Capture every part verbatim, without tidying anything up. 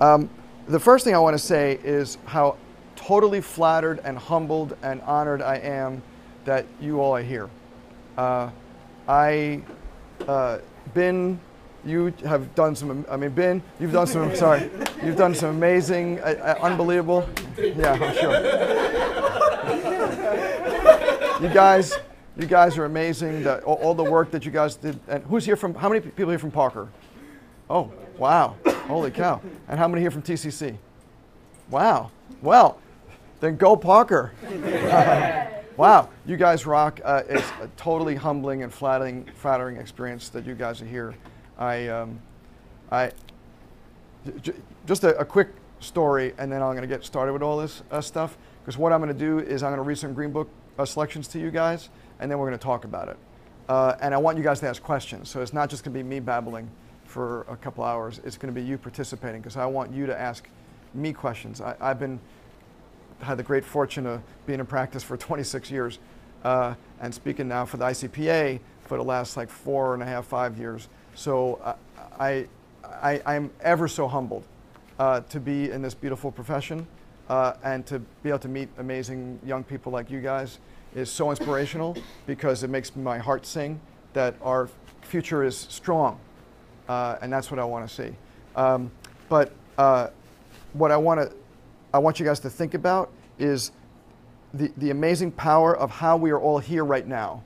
Um, the first thing I want to say is how totally flattered and humbled and honored I am that you all are here. Uh, I, uh, Ben, you have done some, I mean, Ben, you've done some, sorry, you've done some amazing, uh, uh, unbelievable, yeah, I'm sure. You guys, you guys are amazing, the, all, all the work that you guys did. And who's here from, how many people here from Parker? Oh, wow, holy cow. And how many here from T C C? Wow, well, then go Parker. Uh, Wow, you guys rock. Uh, it's a totally humbling and flattering, flattering experience that you guys are here. I, um, I, j just a, a quick story, and then I'm going to get started with all this uh, stuff, because what I'm going to do is I'm going to read some Green Book uh, selections to you guys, and then we're going to talk about it. Uh, and I want you guys to ask questions, so it's not just going to be me babbling for a couple hours. It's going to be you participating, because I want you to ask me questions. I, I've been... had the great fortune of being in practice for twenty-six years uh, and speaking now for the I C P A for the last like four and a half, five years. So uh, I, I, I'm ever so humbled uh, to be in this beautiful profession uh, and to be able to meet amazing young people like you guys is so inspirational, because it makes my heart sing that our future is strong. Uh, and that's what I want to see. Um, but uh, what I want to I want you guys to think about is the, the amazing power of how we are all here right now.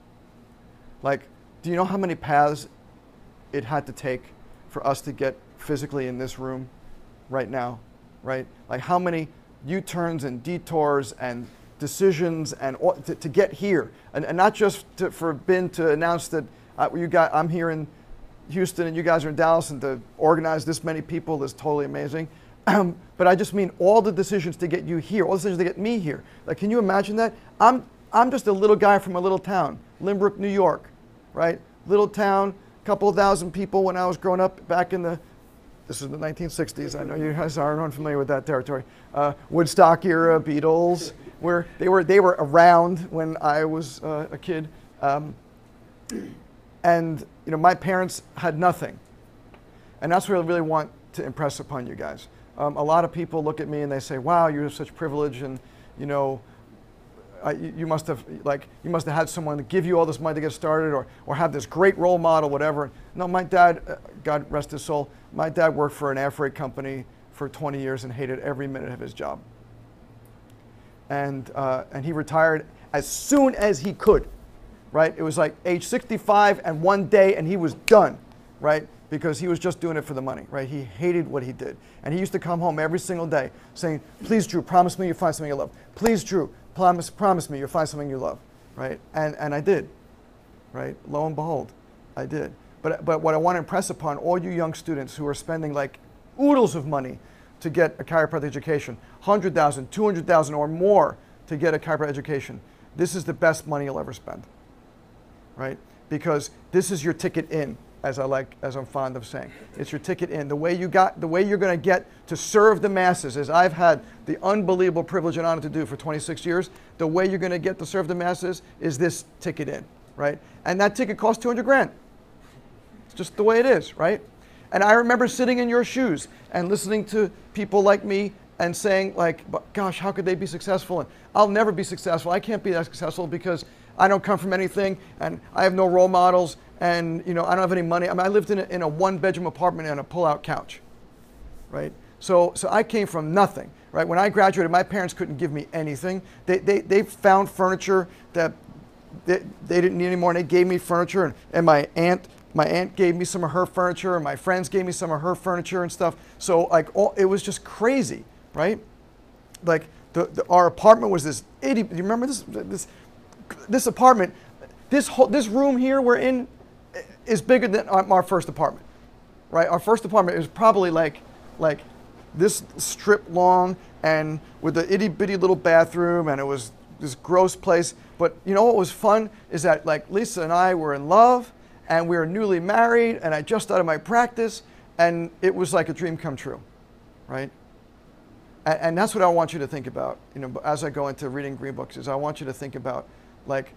Like, do you know how many paths it had to take for us to get physically in this room right now, right? Like how many U-turns and detours and decisions and to, to get here. And, and not just to, for Ben to announce that uh, you got, I'm here in Houston and you guys are in Dallas, and to organize this many people is totally amazing. Um, but I just mean all the decisions to get you here, all the decisions to get me here. Like, can you imagine that? I'm, I'm just a little guy from a little town, Limbrook, New York, right? Little town, couple thousand people when I was growing up back in the, this is the nineteen sixties. I know you guys aren't unfamiliar with that territory. Uh, Woodstock era, Beatles, where they were, they were around when I was uh, a kid. Um, and, you know, my parents had nothing. And that's what I really want to impress upon you guys. Um, a lot of people look at me and they say, "Wow, you have such privilege, and you know, I, you must have like you must have had someone to give you all this money to get started, or or have this great role model, whatever." No, my dad, uh, God rest his soul, my dad worked for an air freight company for twenty years and hated every minute of his job. And uh, and he retired as soon as he could, right? It was like age sixty-five and one day, and he was done, right? Because he was just doing it for the money, right? He hated what he did. And he used to come home every single day saying, "Please, Drew, promise me you'll find something you love. Please, Drew, promise, promise me you'll find something you love," right? And, and I did, right? Lo and behold, I did. But, but what I want to impress upon all you young students who are spending like oodles of money to get a chiropractic education, one hundred thousand dollars, two hundred thousand dollars or more to get a chiropractic education, this is the best money you'll ever spend, right? Because this is your ticket in. As I like, as I'm fond of saying, it's your ticket in. The way you got, the way you're going to get to serve the masses, as I've had the unbelievable privilege and honor to do for twenty-six years. The way you're going to get to serve the masses is this ticket in, right? And that ticket costs two hundred grand. It's just the way it is, right? And I remember sitting in your shoes and listening to people like me and saying, like, "Gosh, how could they be successful? And I'll never be successful. I can't be that successful because I don't come from anything, and I have no role models." And, you know, I don't have any money. I mean, I lived in a, in a one-bedroom apartment on a pull-out couch, right? So, so I came from nothing, right? When I graduated, my parents couldn't give me anything. They, they, they found furniture that they, they didn't need anymore, and they gave me furniture. And, and my aunt, my aunt gave me some of her furniture, and my friends gave me some of her furniture and stuff. So, like, all, it was just crazy, right? Like, the, the, our apartment was this itty. Do you remember this? This, this apartment, this whole, this room here we're in. Is bigger than our first apartment, right? Our first apartment is probably like, like this strip long, and with the itty bitty little bathroom, and it was this gross place. But you know what was fun is that, like, Lisa and I were in love, and we were newly married, and I just started my practice, and it was like a dream come true, right? And, and that's what I want you to think about, you know, as I go into reading Green Books, is I want you to think about, like,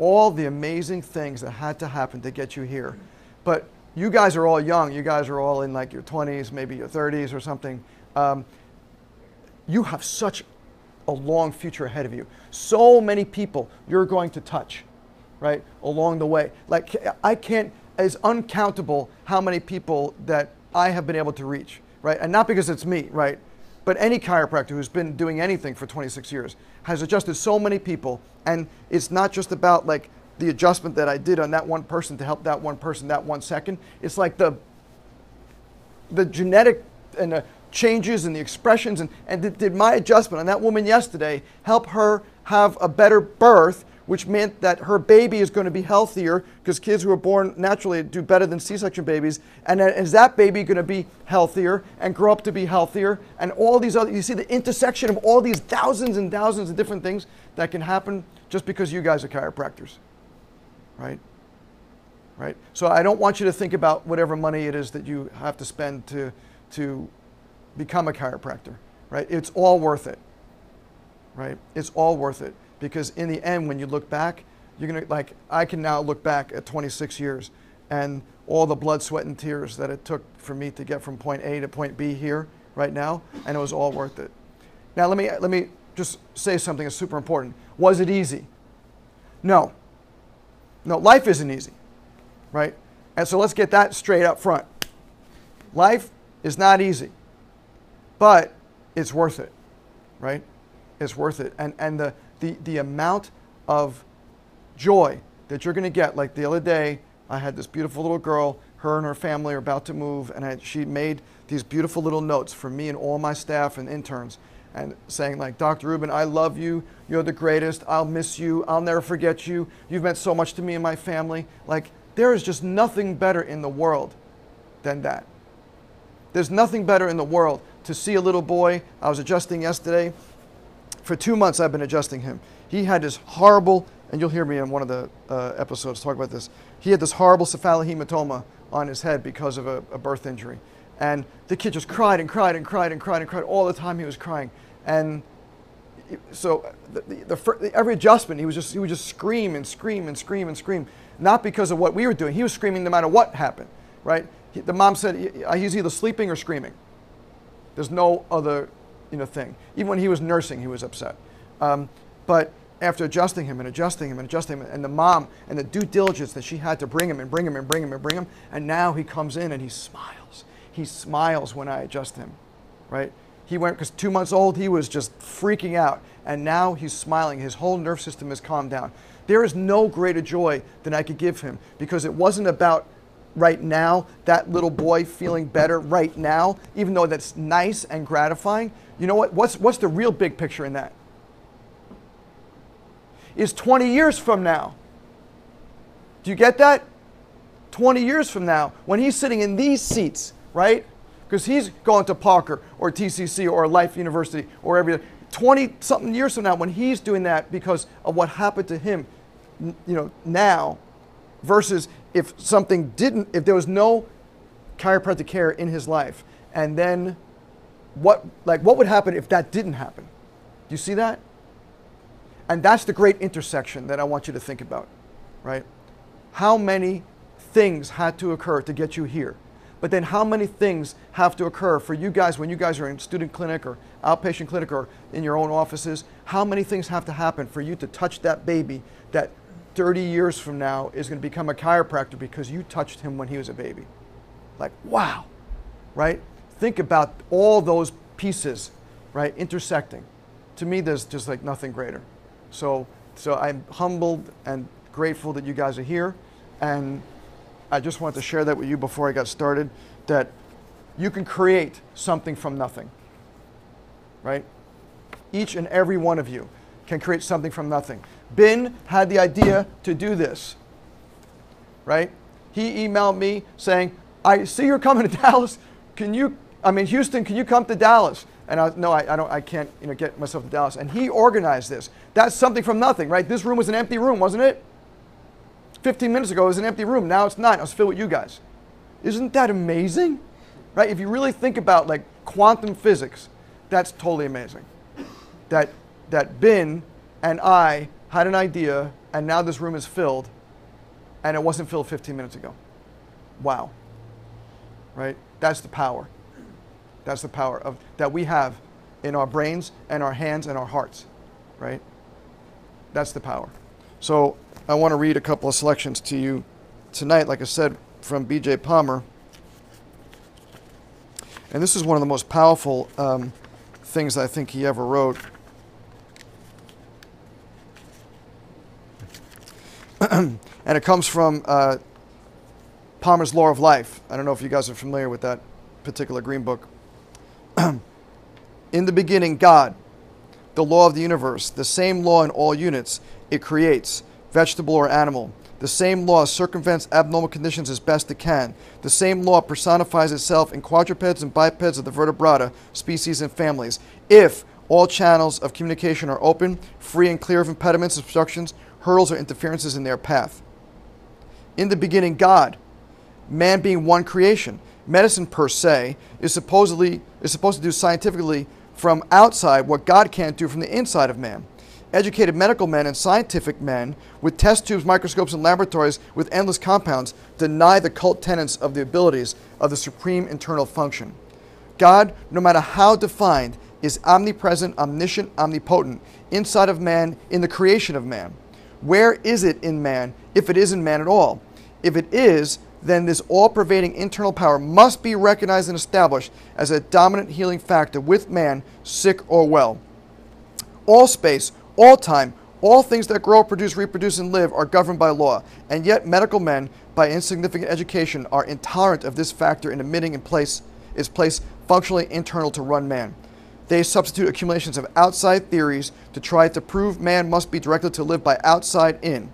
all the amazing things that had to happen to get you here. But you guys are all young. You guys are all in like your twenties, maybe your thirties or something. Um, you have such a long future ahead of you. So many people you're going to touch, right, along the way. Like I can't, it's uncountable how many people that I have been able to reach, right? And not because it's me, right? But any chiropractor who's been doing anything for twenty-six years has adjusted so many people. And it's not just about like the adjustment that I did on that one person to help that one person that one second. It's like the the genetic and the changes and the expressions. And, and did, did my adjustment on that woman yesterday help her have a better birth, which meant that her baby is going to be healthier because kids who are born naturally do better than C-section babies. And then is that baby going to be healthier and grow up to be healthier? And all these other, you see the intersection of all these thousands and thousands of different things that can happen just because you guys are chiropractors, right? Right. So I don't want you to think about whatever money it is that you have to spend to, to become a chiropractor, right? It's all worth it, right? It's all worth it. Because in the end, when you look back, you're gonna like I can now look back at twenty-six years and all the blood, sweat, and tears that it took for me to get from point A to point B here right now, and it was all worth it. Now let me let me just say something that's super important. Was it easy? No. No, life isn't easy, right? And so let's get that straight up front. Life is not easy, but it's worth it, right? It's worth it, and and the. The, the amount of joy that you're going to get. Like the other day, I had this beautiful little girl, her and her family are about to move, and I, she made these beautiful little notes for me and all my staff and interns, and saying like, Doctor Rubin, I love you, you're the greatest, I'll miss you, I'll never forget you, you've meant so much to me and my family. Like, there is just nothing better in the world than that. There's nothing better in the world to see a little boy. I was adjusting yesterday. For two months, I've been adjusting him. He had this horrible, and you'll hear me in one of the uh, episodes talk about this. He had this horrible cephalohematoma on his head because of a, a birth injury. And the kid just cried and cried and cried and cried and cried. All the time he was crying. And so the, the, the, every adjustment, he, was just, he would just scream and scream and scream and scream. Not because of what we were doing. He was screaming no matter what happened, right? He, the mom said he's either sleeping or screaming. There's no other... you know, thing. Even when he was nursing, he was upset. Um, but after adjusting him and adjusting him and adjusting him, and the mom and the due diligence that she had to bring him and bring him and bring him and bring him, and now he comes in and he smiles. He smiles when I adjust him, right? He went, because two months old, he was just freaking out, and now he's smiling. His whole nerve system has calmed down. There is no greater joy than I could give him, because it wasn't about right now, that little boy feeling better right now, even though that's nice and gratifying. You know what? What's, what's the real big picture in that? It's twenty years from now. Do you get that? twenty years from now, when he's sitting in these seats, right? Because he's going to Parker or T C C or Life University or everything. twenty-something years from now, when he's doing that because of what happened to him, you know, now, versus if something didn't, if there was no chiropractic care in his life, and then what, like what would happen if that didn't happen? Do you see that? And that's the great intersection that I want you to think about, right? How many things had to occur to get you here? But then how many things have to occur for you guys when you guys are in student clinic or outpatient clinic or in your own offices? How many things have to happen for you to touch that baby that thirty years from now is going to become a chiropractor because you touched him when he was a baby? Like, wow, right? Think about all those pieces, right, intersecting. To me, there's just like nothing greater. So, so I'm humbled and grateful that you guys are here. And I just wanted to share that with you before I got started, that you can create something from nothing, right? Each and every one of you can create something from nothing. Ben had the idea to do this, right? He emailed me saying, I see you're coming to Dallas. Can you, I mean, Houston, can you come to Dallas? And I was, no, I, I don't, I can't, you know, get myself to Dallas. And he organized this. That's something from nothing, right? This room was an empty room, wasn't it? fifteen minutes ago, it was an empty room. Now it's not. I was filled with you guys. Isn't that amazing? Right? If you really think about like quantum physics, that's totally amazing. That, that Ben and I had an idea, and now this room is filled, and it wasn't filled fifteen minutes ago. Wow. right? That's the power. That's the power of that we have in our brains and our hands and our hearts, right? That's the power. So I want to read a couple of selections to you tonight, like I said, from B J. Palmer. And this is one of the most powerful um, things I think he ever wrote. And it comes from uh, Palmer's Law of Life. I don't know if you guys are familiar with that particular Green Book. In the beginning, God, the law of the universe, the same law in all units, it creates, vegetable or animal. The same law circumvents abnormal conditions as best it can. The same law personifies itself in quadrupeds and bipeds of the vertebrata, species and families. If all channels of communication are open, free and clear of impediments, obstructions, hurdles, or interferences in their path. In the beginning, God, man being one creation, medicine per se, is supposedly is supposed to do scientifically from outside what God can't do from the inside of man. Educated medical men and scientific men with test tubes, microscopes, and laboratories with endless compounds deny the cult tenets of the abilities of the supreme internal function. God, no matter how defined, is omnipresent, omniscient, omnipotent, inside of man, in the creation of man. Where is it in man, if it is in man at all? If it is, then this all-pervading internal power must be recognized and established as a dominant healing factor with man, sick or well. All space, all time, all things that grow, produce, reproduce, and live are governed by law, and yet medical men, by insignificant education, are intolerant of this factor in admitting in place, its place functionally internal to run man. They substitute accumulations of outside theories to try to prove man must be directed to live by outside in,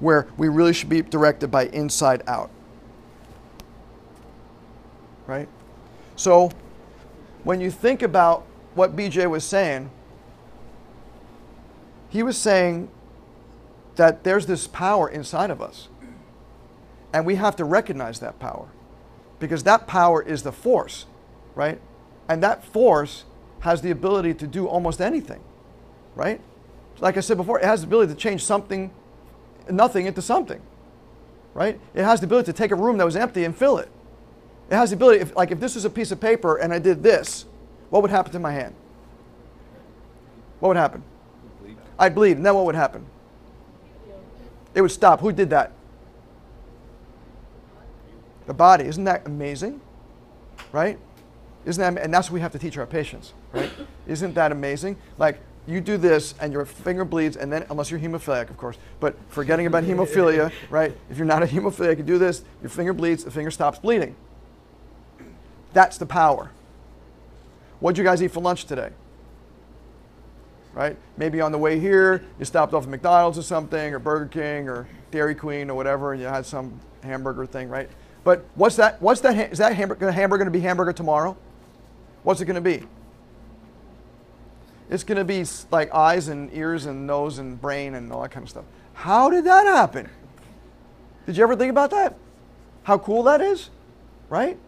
where we really should be directed by inside out. Right? So, when you think about what B J was saying, he was saying that there's this power inside of us, and we have to recognize that power, because that power is the force, right? And that force has the ability to do almost anything, right? Like I said before, it has the ability to change something, nothing into something, right? It has the ability to take a room that was empty and fill it. It has the ability, if, like if this was a piece of paper and I did this, what would happen to my hand? What would happen? I'd bleed, and then what would happen? It would stop. Who did that? The body. Isn't that amazing? Right? Isn't that, and that's what we have to teach our patients, right? Isn't that amazing? Like, you do this, and your finger bleeds, and then, unless you're hemophiliac, of course, but forgetting about hemophilia, right? If you're not a hemophiliac, you do this, your finger bleeds, the finger stops bleeding. That's the power. What'd you guys eat for lunch today? Right? Maybe on the way here, you stopped off at McDonald's or something, or Burger King, or Dairy Queen, or whatever, and you had some hamburger thing, right? But what's that? What's that? Ha- is that hamburger, hamburger going to be hamburger tomorrow? What's it going to be? It's going to be like eyes and ears and nose and brain and all that kind of stuff. How did that happen? Did you ever think about that? How cool that is, right?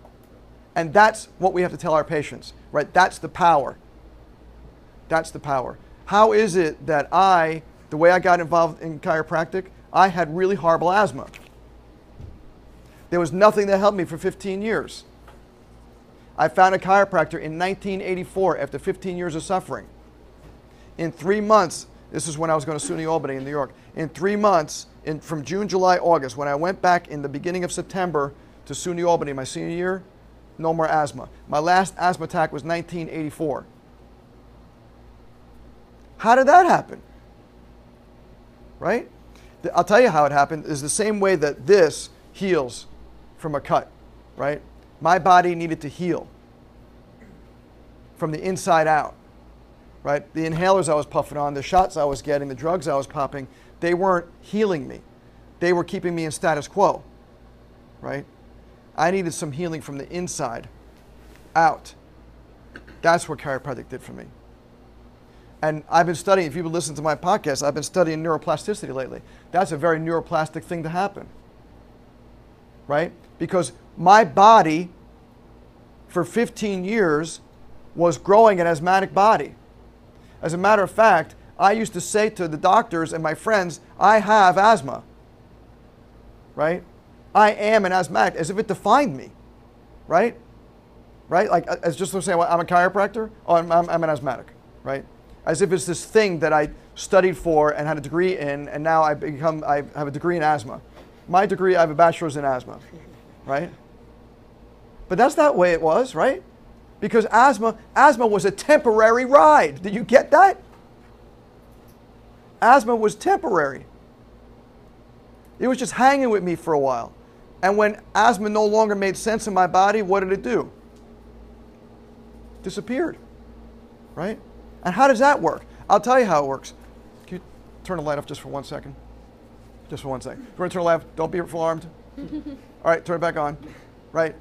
And that's what we have to tell our patients, right? That's the power. That's the power. How is it that I, the way I got involved in chiropractic, I had really horrible asthma. There was nothing that helped me for fifteen years. I found a chiropractor in nineteen eighty-four after fifteen years of suffering. In three months, this is when I was going to SUNY Albany in New York, in three months, in, from June, July, August, when I went back in the beginning of September to SUNY Albany my senior year, no more asthma. My last asthma attack was nineteen eighty-four. How did that happen? Right? I'll tell you how it happened. It's the same way that this heals from a cut, right? My body needed to heal from the inside out, right? The inhalers I was puffing on, the shots I was getting, the drugs I was popping, they weren't healing me. They were keeping me in status quo, right? I needed some healing from the inside out. That's what chiropractic did for me. And I've been studying, if you've been listening to my podcast, I've been studying neuroplasticity lately. That's a very neuroplastic thing to happen, right? Because my body for fifteen years was growing an asthmatic body. As a matter of fact, I used to say to the doctors and my friends, I have asthma, right? I am an asthmatic, as if it defined me. right? Right? Like, as just to say, well, I'm a chiropractor, oh, I'm, I'm, I'm an asthmatic, right? As if it's this thing that I studied for and had a degree in, and now I become, I have a degree in asthma. My degree, I have a bachelor's in asthma, right? But that's not the way it was, right? Because asthma, asthma was a temporary ride. Did you get that? Asthma was temporary. It was just hanging with me for a while. And when asthma no longer made sense in my body, what did it do? Disappeared, right? And how does that work? I'll tell you how it works. Can you turn the light off just for one second? Just for one second. If you want to turn the light off, don't be alarmed. All right, turn it back on, right?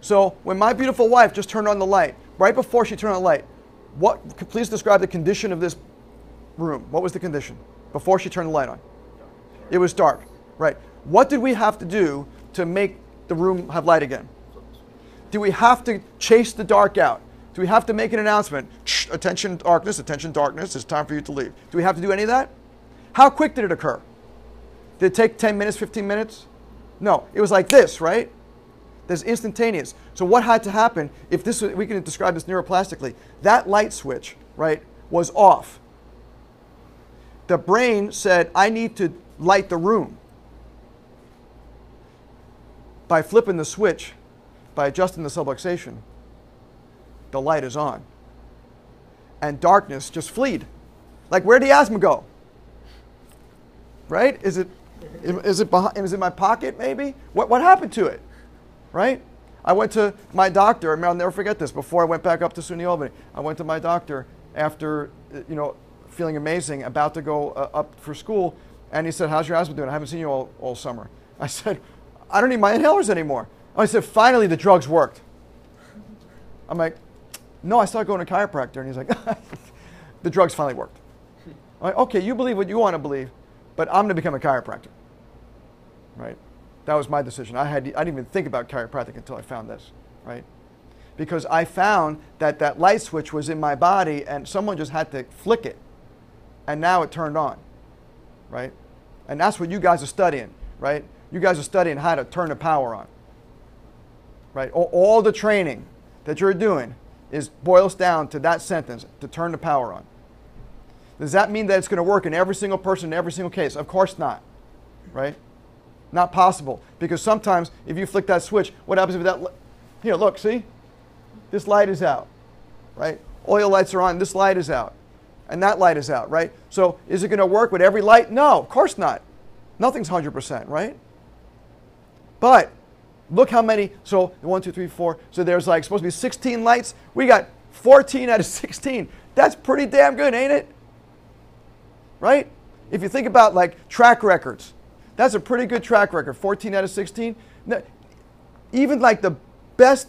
So when my beautiful wife just turned on the light, right before she turned on the light, what, please describe the condition of this room. What was the condition before she turned the light on? It was dark, right? What did we have to do to make the room have light again? Do we have to chase the dark out? Do we have to make an announcement? Shh, attention darkness, attention darkness, it's time for you to leave. Do we have to do any of that? How quick did it occur? Did it take ten minutes, fifteen minutes? No, it was like this, right? That's instantaneous. So what had to happen, if this, we can describe this neuroplastically, that light switch, right, was off. The brain said, I need to light the room. By flipping the switch, by adjusting the subluxation, the light is on. And darkness just fleed. Like, where'd the asthma go? Right? Is it, is it, behind, is it in my pocket, maybe? What, what happened to it? Right? I went to my doctor, and I'll never forget this, before I went back up to SUNY Albany. I went to my doctor after, you know, feeling amazing, about to go uh, up for school, and he said, how's your asthma doing? I haven't seen you all, all summer. I said, I don't need my inhalers anymore. I said, finally the drugs worked. I'm like, no, I started going to a chiropractor, and he's like, the drugs finally worked. I'm like, okay, you believe what you want to believe, but I'm going to become a chiropractor, right? That was my decision. I had, I didn't even think about chiropractic until I found this, right? Because I found that that light switch was in my body and someone just had to flick it. And now it turned on, right? And that's what you guys are studying, right? You guys are studying how to turn the power on, right? All the training that you're doing is boils down to that sentence, to turn the power on. Does that mean that it's going to work in every single person, in every single case? Of course not, right? Not possible, because sometimes if you flick that switch, what happens if that, here, look, see? This light is out, right? Oil lights are on, this light is out, and that light is out, right? So is it going to work with every light? No, of course not. Nothing's one hundred percent, right? But look how many, so one, two, three, four, so there's like supposed to be sixteen lights. We got fourteen out of sixteen. That's pretty damn good, ain't it? Right? If you think about like track records, that's a pretty good track record, fourteen out of sixteen. Now, even like the best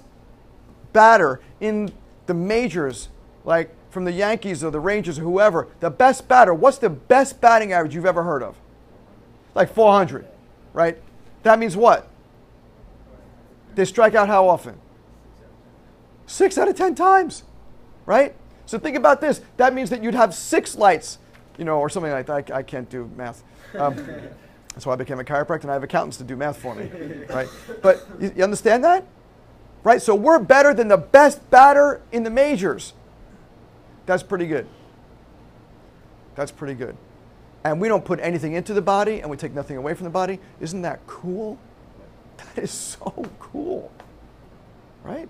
batter in the majors, like from the Yankees or the Rangers or whoever, the best batter, what's the best batting average you've ever heard of? Like four hundred, right? That means what? They strike out how often? six out of ten times, right? So think about this. That means that you'd have six lights, you know, or something like that. I, I can't do math. Um, That's why I became a chiropractor, and I have accountants to do math for me, right? But you, you understand that? Right? So we're better than the best batter in the majors. That's pretty good. That's pretty good. And we don't put anything into the body, and we take nothing away from the body. Isn't that cool? That is so cool, right?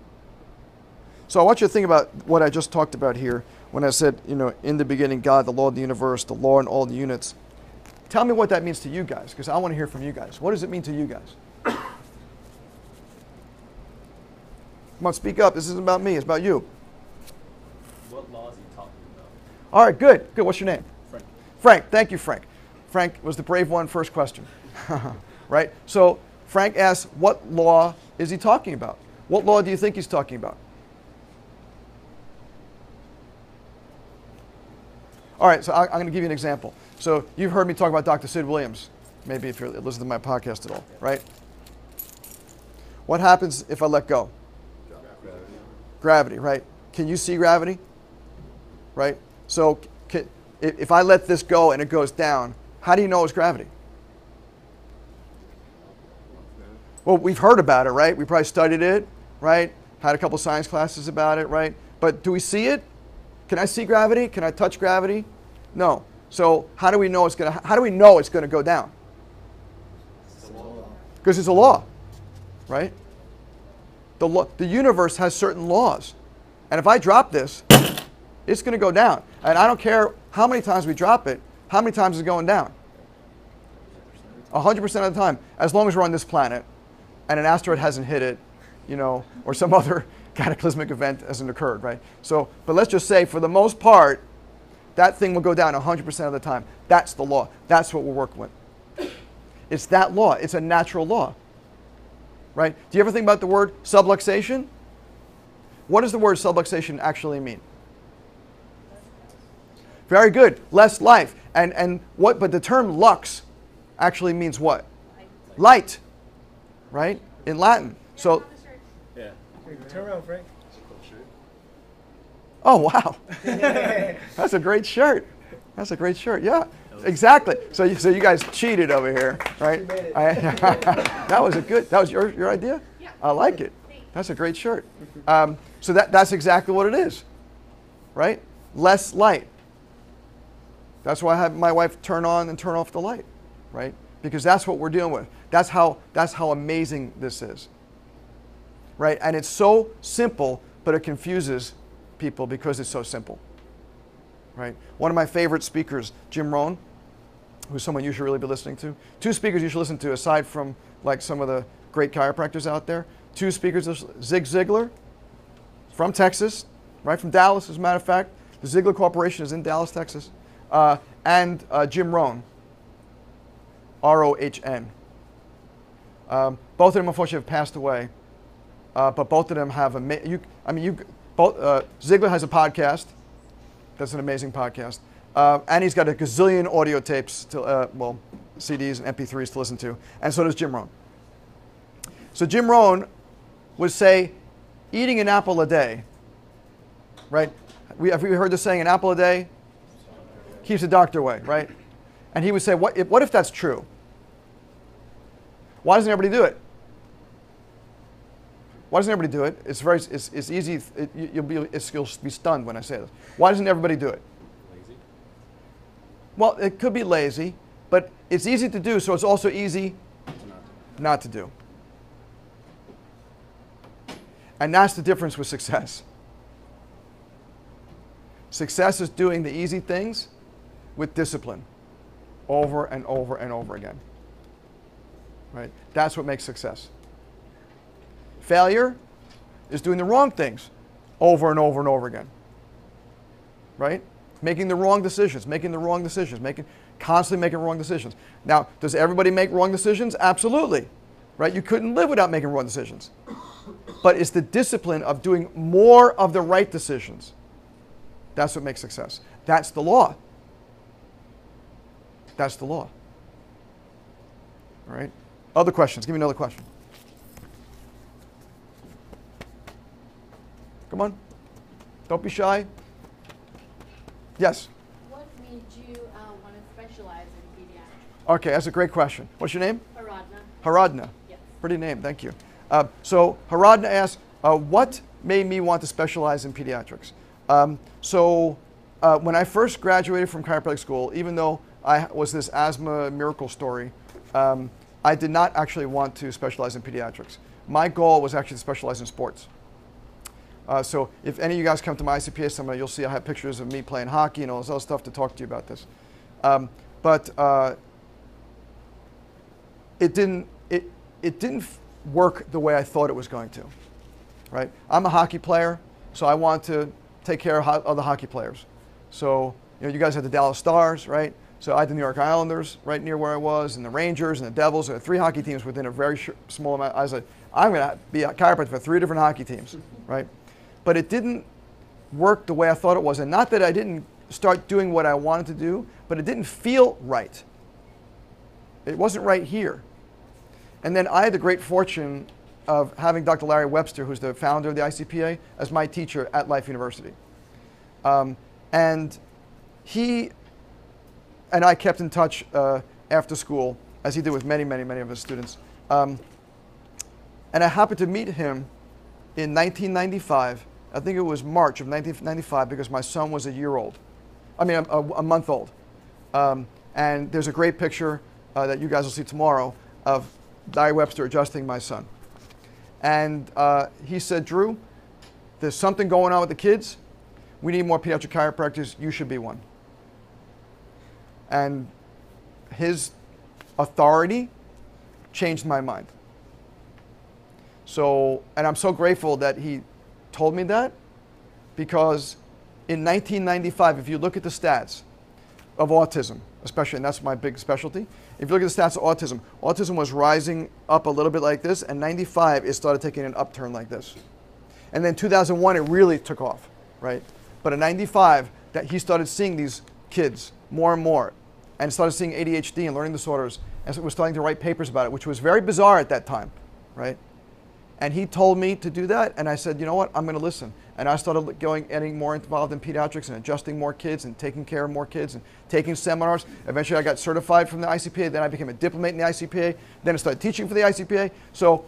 So I want you to think about what I just talked about here when I said, you know, in the beginning, God, the law of the universe, the law in all the units. Tell me what that means to you guys, because I want to hear from you guys. What does it mean to you guys? Come on, speak up. This isn't about me. It's about you. What laws are you talking about? All right, good. Good. What's your name? Frank. Frank. Thank you, Frank. Frank was the brave one, first question. Right? So Frank asks, what law is he talking about? What law do you think he's talking about? All right, so I'm going to give you an example. So you've heard me talk about Doctor Sid Williams, maybe if you listen to my podcast at all, right? What happens if I let go? Gravity. Gravity, right? Can you see gravity? Right? So can, if I let this go and it goes down, how do you know it's gravity? Well, we've heard about it, right? We probably studied it. right? Had a couple science classes about it, right? But do we see it? Can I see gravity? Can I touch gravity? No. So how do we know it's gonna how do we know it's gonna go down? Because it's a law, right? The lo- the universe has certain laws. And if I drop this, it's gonna go down. And I don't care how many times we drop it, how many times is it going down? A hundred percent of the time, as long as we're on this planet and an asteroid hasn't hit it, you know, or some other cataclysmic event hasn't occurred, right? So, but let's just say for the most part, that thing will go down one hundred percent of the time. That's the law. That's what we're working with. It's that law. It's a natural law, right? Do you ever think about the word subluxation? What does the word subluxation actually mean? Very good. Less life. And, and what, but the term lux actually means what? Light, Light right? In Latin. So, yeah. Turn around, Frank. Oh, wow. That's a great shirt. That's a great shirt. Yeah, exactly. So you, so you guys cheated over here, right? I, that was a good, that was your, your idea? Yeah. I like it. That's a great shirt. Um, so that, that's exactly what it is, right? Less light. That's why I have my wife turn on and turn off the light, right? Because that's what we're dealing with. That's how, that's how amazing this is, right? And it's so simple, but it confuses people because it's so simple, right? One of my favorite speakers, Jim Rohn, who's someone you should really be listening to. Two speakers you should listen to aside from like some of the great chiropractors out there. Two speakers, Zig Ziglar from Texas, right from Dallas as a matter of fact. The Ziglar Corporation is in Dallas, Texas. Uh, and uh, Jim Rohn, R O H N. Um, both of them unfortunately have passed away, uh, but both of them have a, ama- you, I mean you, Both, uh, Ziglar has a podcast. That's an amazing podcast. Uh, and he's got a gazillion audio tapes, to, uh, well, C Ds and M P threes to listen to. And so does Jim Rohn. So Jim Rohn would say, eating an apple a day, right? We, have we heard the saying, an apple a day keeps the doctor away, right? And he would say, what if, what if that's true? Why doesn't everybody do it? Why doesn't everybody do it? It's very, it's, it's easy. It, you'll be, it's, you'll be stunned when I say this. Why doesn't everybody do it? Lazy. Well, it could be lazy, but it's easy to do, so it's also easy not to do. And that's the difference with success. Success is doing the easy things with discipline, over and over and over again. Right? That's what makes success. Failure is doing the wrong things over and over and over again, right? Making the wrong decisions, making the wrong decisions, making constantly making wrong decisions. Now, does everybody make wrong decisions? Absolutely, right? You couldn't live without making wrong decisions. But it's the discipline of doing more of the right decisions. That's what makes success. That's the law. That's the law, all right? Other questions, give me another question. Come on, don't be shy. Yes? What made you uh, want to specialize in pediatrics? Okay, that's a great question. What's your name? Haradna. Haradna. Yes. Pretty name, thank you. Uh, so Haradna asked, uh, what made me want to specialize in pediatrics? Um, so uh, when I first graduated from chiropractic school, even though I was this asthma miracle story, um, I did not actually want to specialize in pediatrics. My goal was actually to specialize in sports. Uh, so if any of you guys come to my I C P A seminar, you'll see I have pictures of me playing hockey and all this other stuff to talk to you about this. Um, but uh, it didn't it it didn't work the way I thought it was going to, right? I'm a hockey player, so I want to take care of ho- other hockey players. So you know, you guys had the Dallas Stars, right? So I had the New York Islanders right near where I was, and the Rangers and the Devils. There were three hockey teams within a very sh- small amount. I was like, I'm going to be a chiropractor for three different hockey teams, right? But it didn't work the way I thought it was. And not that I didn't start doing what I wanted to do, but it didn't feel right. It wasn't right here. And then I had the great fortune of having Doctor Larry Webster, who's the founder of the I C P A, as my teacher at Life University. Um, and he and I kept in touch uh, after school, as he did with many, many, many of his students. Um, and I happened to meet him in nineteen ninety-five, I think it was March of nineteen ninety-five, because my son was a year old. I mean, a, a month old. Um, and there's a great picture uh, that you guys will see tomorrow of Larry Webster adjusting my son. And uh, he said, Drew, there's something going on with the kids. We need more pediatric chiropractors. You should be one. And his authority changed my mind. So, and I'm so grateful that he told me that, because in nineteen ninety-five, if you look at the stats of autism, especially, and that's my big specialty, if you look at the stats of autism, autism was rising up a little bit like this, and ninety-five, it started taking an upturn like this. And then two thousand one, it really took off, right? But in ninety-five, that he started seeing these kids more and more, and started seeing A D H D and learning disorders, and so was starting to write papers about it, which was very bizarre at that time, right? And he told me to do that, and I said, you know what, I'm going to listen. And I started going, getting more involved in pediatrics and adjusting more kids and taking care of more kids and taking seminars. Eventually I got certified from the I C P A, then I became a diplomat in the I C P A, then I started teaching for the I C P A. So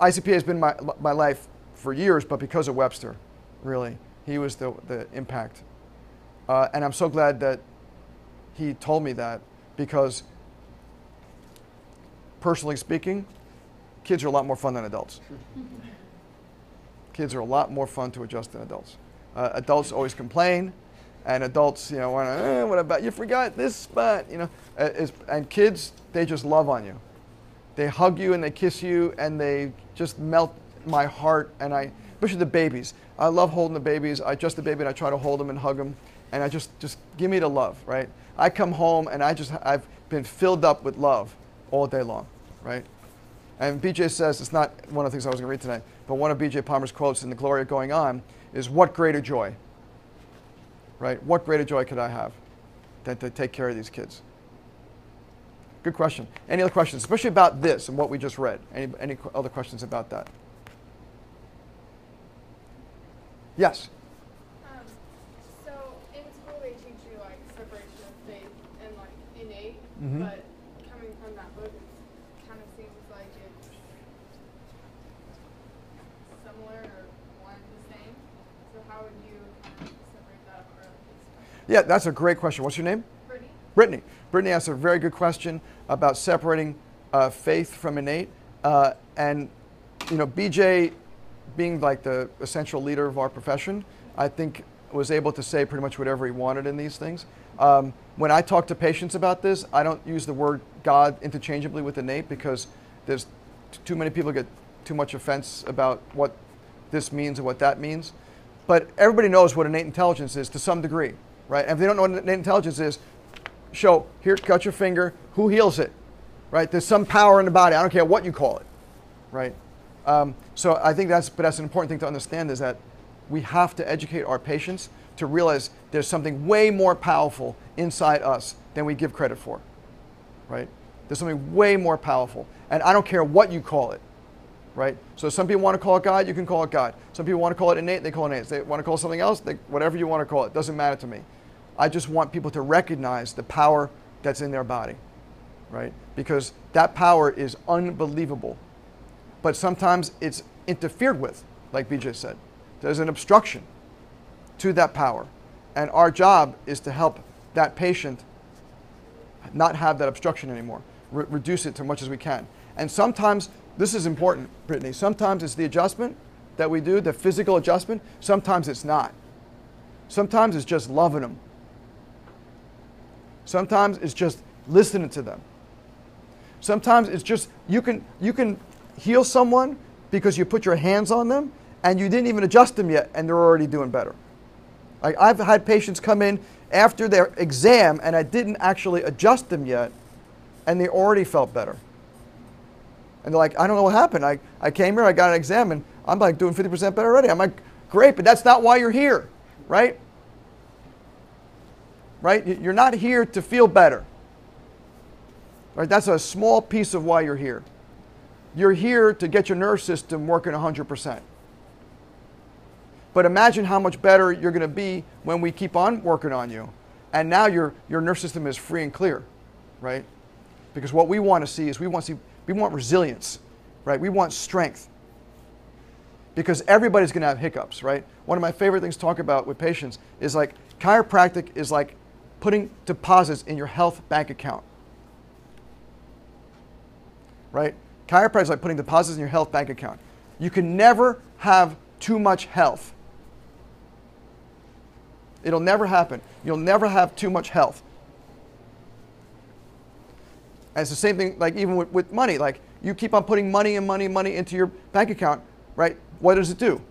I C P A has been my, my life for years, but because of Webster, really. He was the, the impact. Uh, and I'm so glad that he told me that, because personally speaking, kids are a lot more fun than adults. Kids are a lot more fun to adjust than adults. Uh, adults always complain, and adults, you know, wanna, eh, what about, you forgot this spot, you know. Uh, is, and kids, they just love on you. They hug you and they kiss you and they just melt my heart. And I, especially the babies. I love holding the babies. I adjust the baby and I try to hold them and hug them. And I just, just give me the love, right? I come home and I just, I've been filled up with love all day long, right? And B J says, it's not one of the things I was going to read tonight, but one of B J Palmer's quotes in The Glory of Going On is, what greater joy, right? What greater joy could I have than to take care of these kids? Good question. Any other questions, especially about this and what we just read? Any, any other questions about that? Yes? Um, so in school they teach you like separation of faith and like innate, mm-hmm. but coming from that book, it kind of seems like it's similar or one the same. So how would you kind of separate that for at least? Yeah, that's a great question. What's your name? Brittany. Brittany. Brittany asked a very good question about separating uh, faith from innate. Uh, and, you know, B J, being like the essential leader of our profession, I think was able to say pretty much whatever he wanted in these things. Um, when I talk to patients about this, I don't use the word God interchangeably with innate, because there's t- too many people get too much offense about what this means and what that means. But everybody knows what innate intelligence is to some degree, right? And if they don't know what innate intelligence is, show, here, cut your finger, who heals it, right? There's some power in the body, I don't care what you call it, right? Um, so I think that's, but that's an important thing to understand, is that we have to educate our patients to realize there's something way more powerful inside us than we give credit for, right? There's something way more powerful, and I don't care what you call it, right? So some people want to call it God, you can call it God. Some people want to call it innate, they call it innate. They want to call it something else, they, whatever you want to call it, doesn't matter to me. I just want people to recognize the power that's in their body, right? Because that power is unbelievable. But sometimes it's interfered with, like B J said. There's an obstruction to that power. And our job is to help that patient not have that obstruction anymore, re- reduce it as much as we can. And sometimes, this is important, Brittany, sometimes it's the adjustment that we do, the physical adjustment. Sometimes it's not. Sometimes it's just loving them. Sometimes it's just listening to them. Sometimes it's just, you can, you can, heal someone because you put your hands on them and you didn't even adjust them yet and they're already doing better. Like, I've had patients come in after their exam and I didn't actually adjust them yet and they already felt better. And they're like, I don't know what happened. I, I came here, I got an exam and I'm like doing fifty percent better already. I'm like, great, but that's not why you're here, right? Right? You're not here to feel better. Right? That's a small piece of why you're here. You're here to get your nerve system working one hundred percent. But imagine how much better you're going to be when we keep on working on you. And now your, your nerve system is free and clear, right? Because what we want to see is we want to see, we want resilience, right? We want strength. because everybody's going to have hiccups, right? One of my favorite things to talk about with patients is like chiropractic is like putting deposits in your health bank account, right? Chiropractic is like putting deposits in your health bank account. You can never have too much health. It'll never happen. You'll never have too much health. And it's the same thing, like even with, with money. Like you keep on putting money and money and money into your bank account, right? What does it do?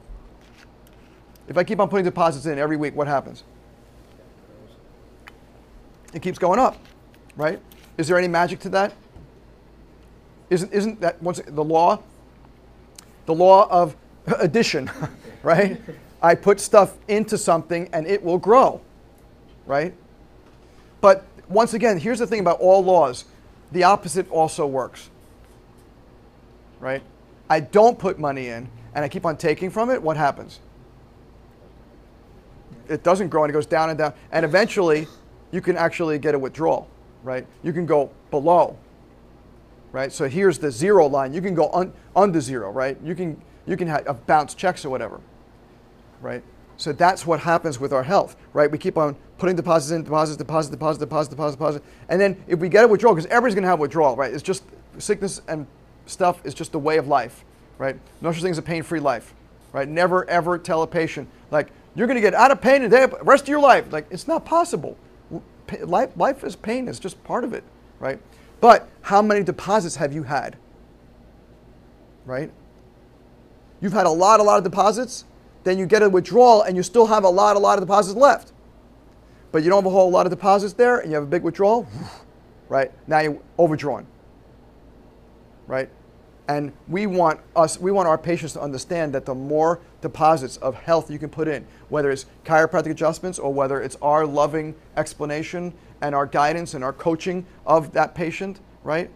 If I keep on putting deposits in every week, what happens? It keeps going up, right? Is there any magic to that? Isn't isn't that once the law? The law of addition, right? I put stuff into something and it will grow, right? But once again, here's the thing about all laws. The opposite also works, right? I don't put money in and I keep on taking from it. What happens? It doesn't grow and it goes down and down. And eventually you can actually get a withdrawal, right? You can go below, right? So here's the zero line. You can go un- under zero, right? You can, you can have bounce checks or whatever. Right? So that's what happens with our health, right? We keep on putting deposits in, deposits, deposits, deposits, deposits, deposits, deposits. And then if we get a withdrawal, because everybody's going to have withdrawal, right? It's just sickness and stuff is just the way of life, right? No such thing as a pain-free life, right? Never, ever tell a patient, like, you're going to get out of pain the rest of your life. Like, it's not possible. Life, life is pain. It's just part of it, right? But how many deposits have you had, right? You've had a lot, a lot of deposits. Then you get a withdrawal and you still have a lot, a lot of deposits left. But you don't have a whole lot of deposits there and you have a big withdrawal, right? Now you're overdrawn, right? And we want us, we want our patients to understand that the more deposits of health you can put in, whether it's chiropractic adjustments or whether it's our loving explanation and our guidance and our coaching of that patient, right?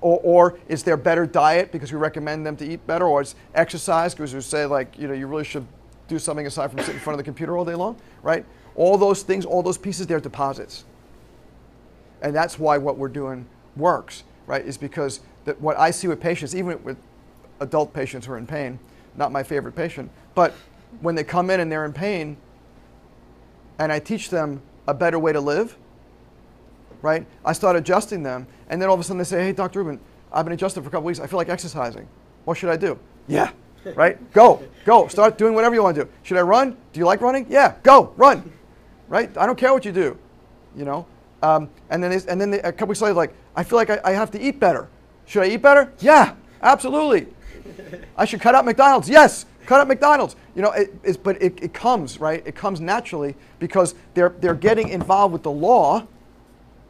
Or, or is there better diet because we recommend them to eat better, or it's exercise because we say, like, you know, you really should do something aside from sitting in front of the computer all day long, right? All those things, all those pieces, they're deposits. And that's why what we're doing works, right? Is because that what I see with patients, even with adult patients who are in pain, not my favorite patient, but when they come in and they're in pain and I teach them a better way to live, right? I start adjusting them and then all of a sudden they say, hey, Doctor Rubin, I've been adjusted for a couple weeks. I feel like exercising. What should I do? Yeah. Right? Go, go, start doing whatever you want to do. Should I run? Do you like running? Yeah, go, run. Right? I don't care what you do, you know? Um, and then, and then they, a couple weeks later, like, I feel like I, I have to eat better. Should I eat better? Yeah, absolutely. I should cut out McDonald's. Yes, cut out McDonald's. You know, it, it's, but it, it comes, right? It comes naturally because they're, they're getting involved with the law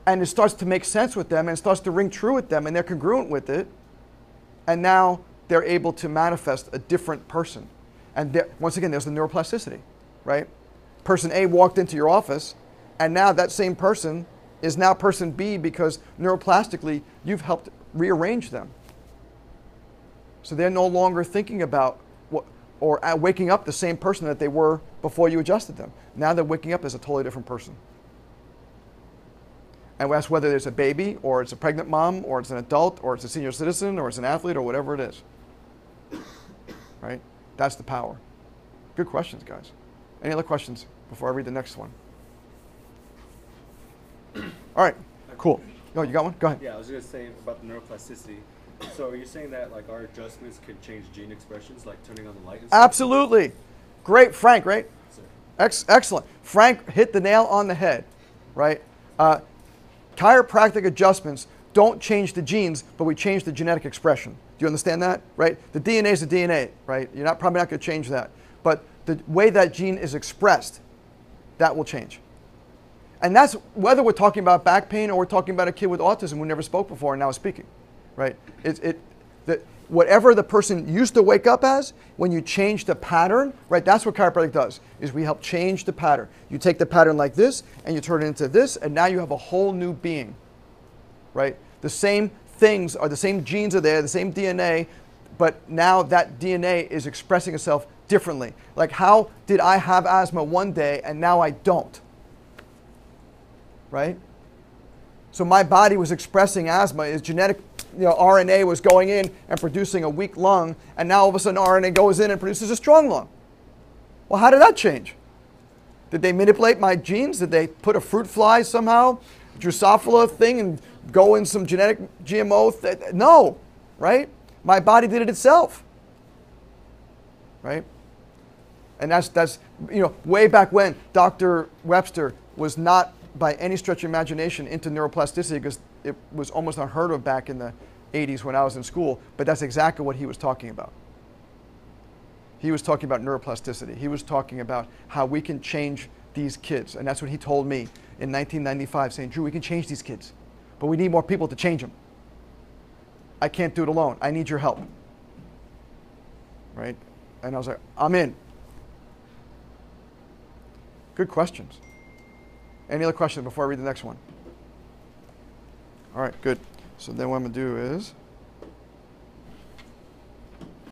and it starts to make sense with them and it starts to ring true with them and they're congruent with it. And now they're able to manifest a different person. And there, once again, there's the neuroplasticity, right? Person A walked into your office, and now that same person is now person B because neuroplastically, you've helped rearrange them. So they're no longer thinking about what, or waking up the same person that they were before you adjusted them. Now they're waking up as a totally different person. And that's whether it's a baby, or it's a pregnant mom, or it's an adult, or it's a senior citizen, or it's an athlete, or whatever it is. Right? That's the power. Good questions, guys. Any other questions before I read the next one? All right. Cool. Oh, you got one? Go ahead. Yeah, I was going to say about the neuroplasticity. So are you saying that like our adjustments can change gene expressions, like turning on the light and stuff? Absolutely. Great, Frank, right? Ex- excellent. Frank hit the nail on the head, right? Uh, chiropractic adjustments don't change the genes, but we change the genetic expression. Do you understand that, right? The D N A is the D N A, right? You're not probably not going to change that. But the way that gene is expressed, that will change. And that's whether we're talking about back pain or we're talking about a kid with autism who never spoke before and now is speaking, right? It, it, the, whatever the person used to wake up as, when you change the pattern, right? That's what chiropractic does, is we help change the pattern. You take the pattern like this and you turn it into this, and now you have a whole new being, right? The same things are the same genes are there, the same D N A, but now that D N A is expressing itself differently. Like, how did I have asthma one day and now I don't? Right? So my body was expressing asthma, is genetic you know, R N A was going in and producing a weak lung, and now all of a sudden R N A goes in and produces a strong lung. Well, how did that change? Did they manipulate my genes? Did they put a fruit fly somehow, Drosophila thing, and go in some genetic G M O? Th no, right? My body did it itself, right? And that's, that's, you know, way back when, Doctor Webster was not by any stretch of imagination into neuroplasticity, because it was almost unheard of back in the eighties when I was in school, but that's exactly what he was talking about. He was talking about neuroplasticity. He was talking about how we can change these kids, and that's what he told me in nineteen ninety-five, saying, Drew, we can change these kids, but we need more people to change them. I can't do it alone. I need your help, right? And I was like, I'm in. Good questions. Any other questions before I read the next one? All right, good. So then what I'm going to do is...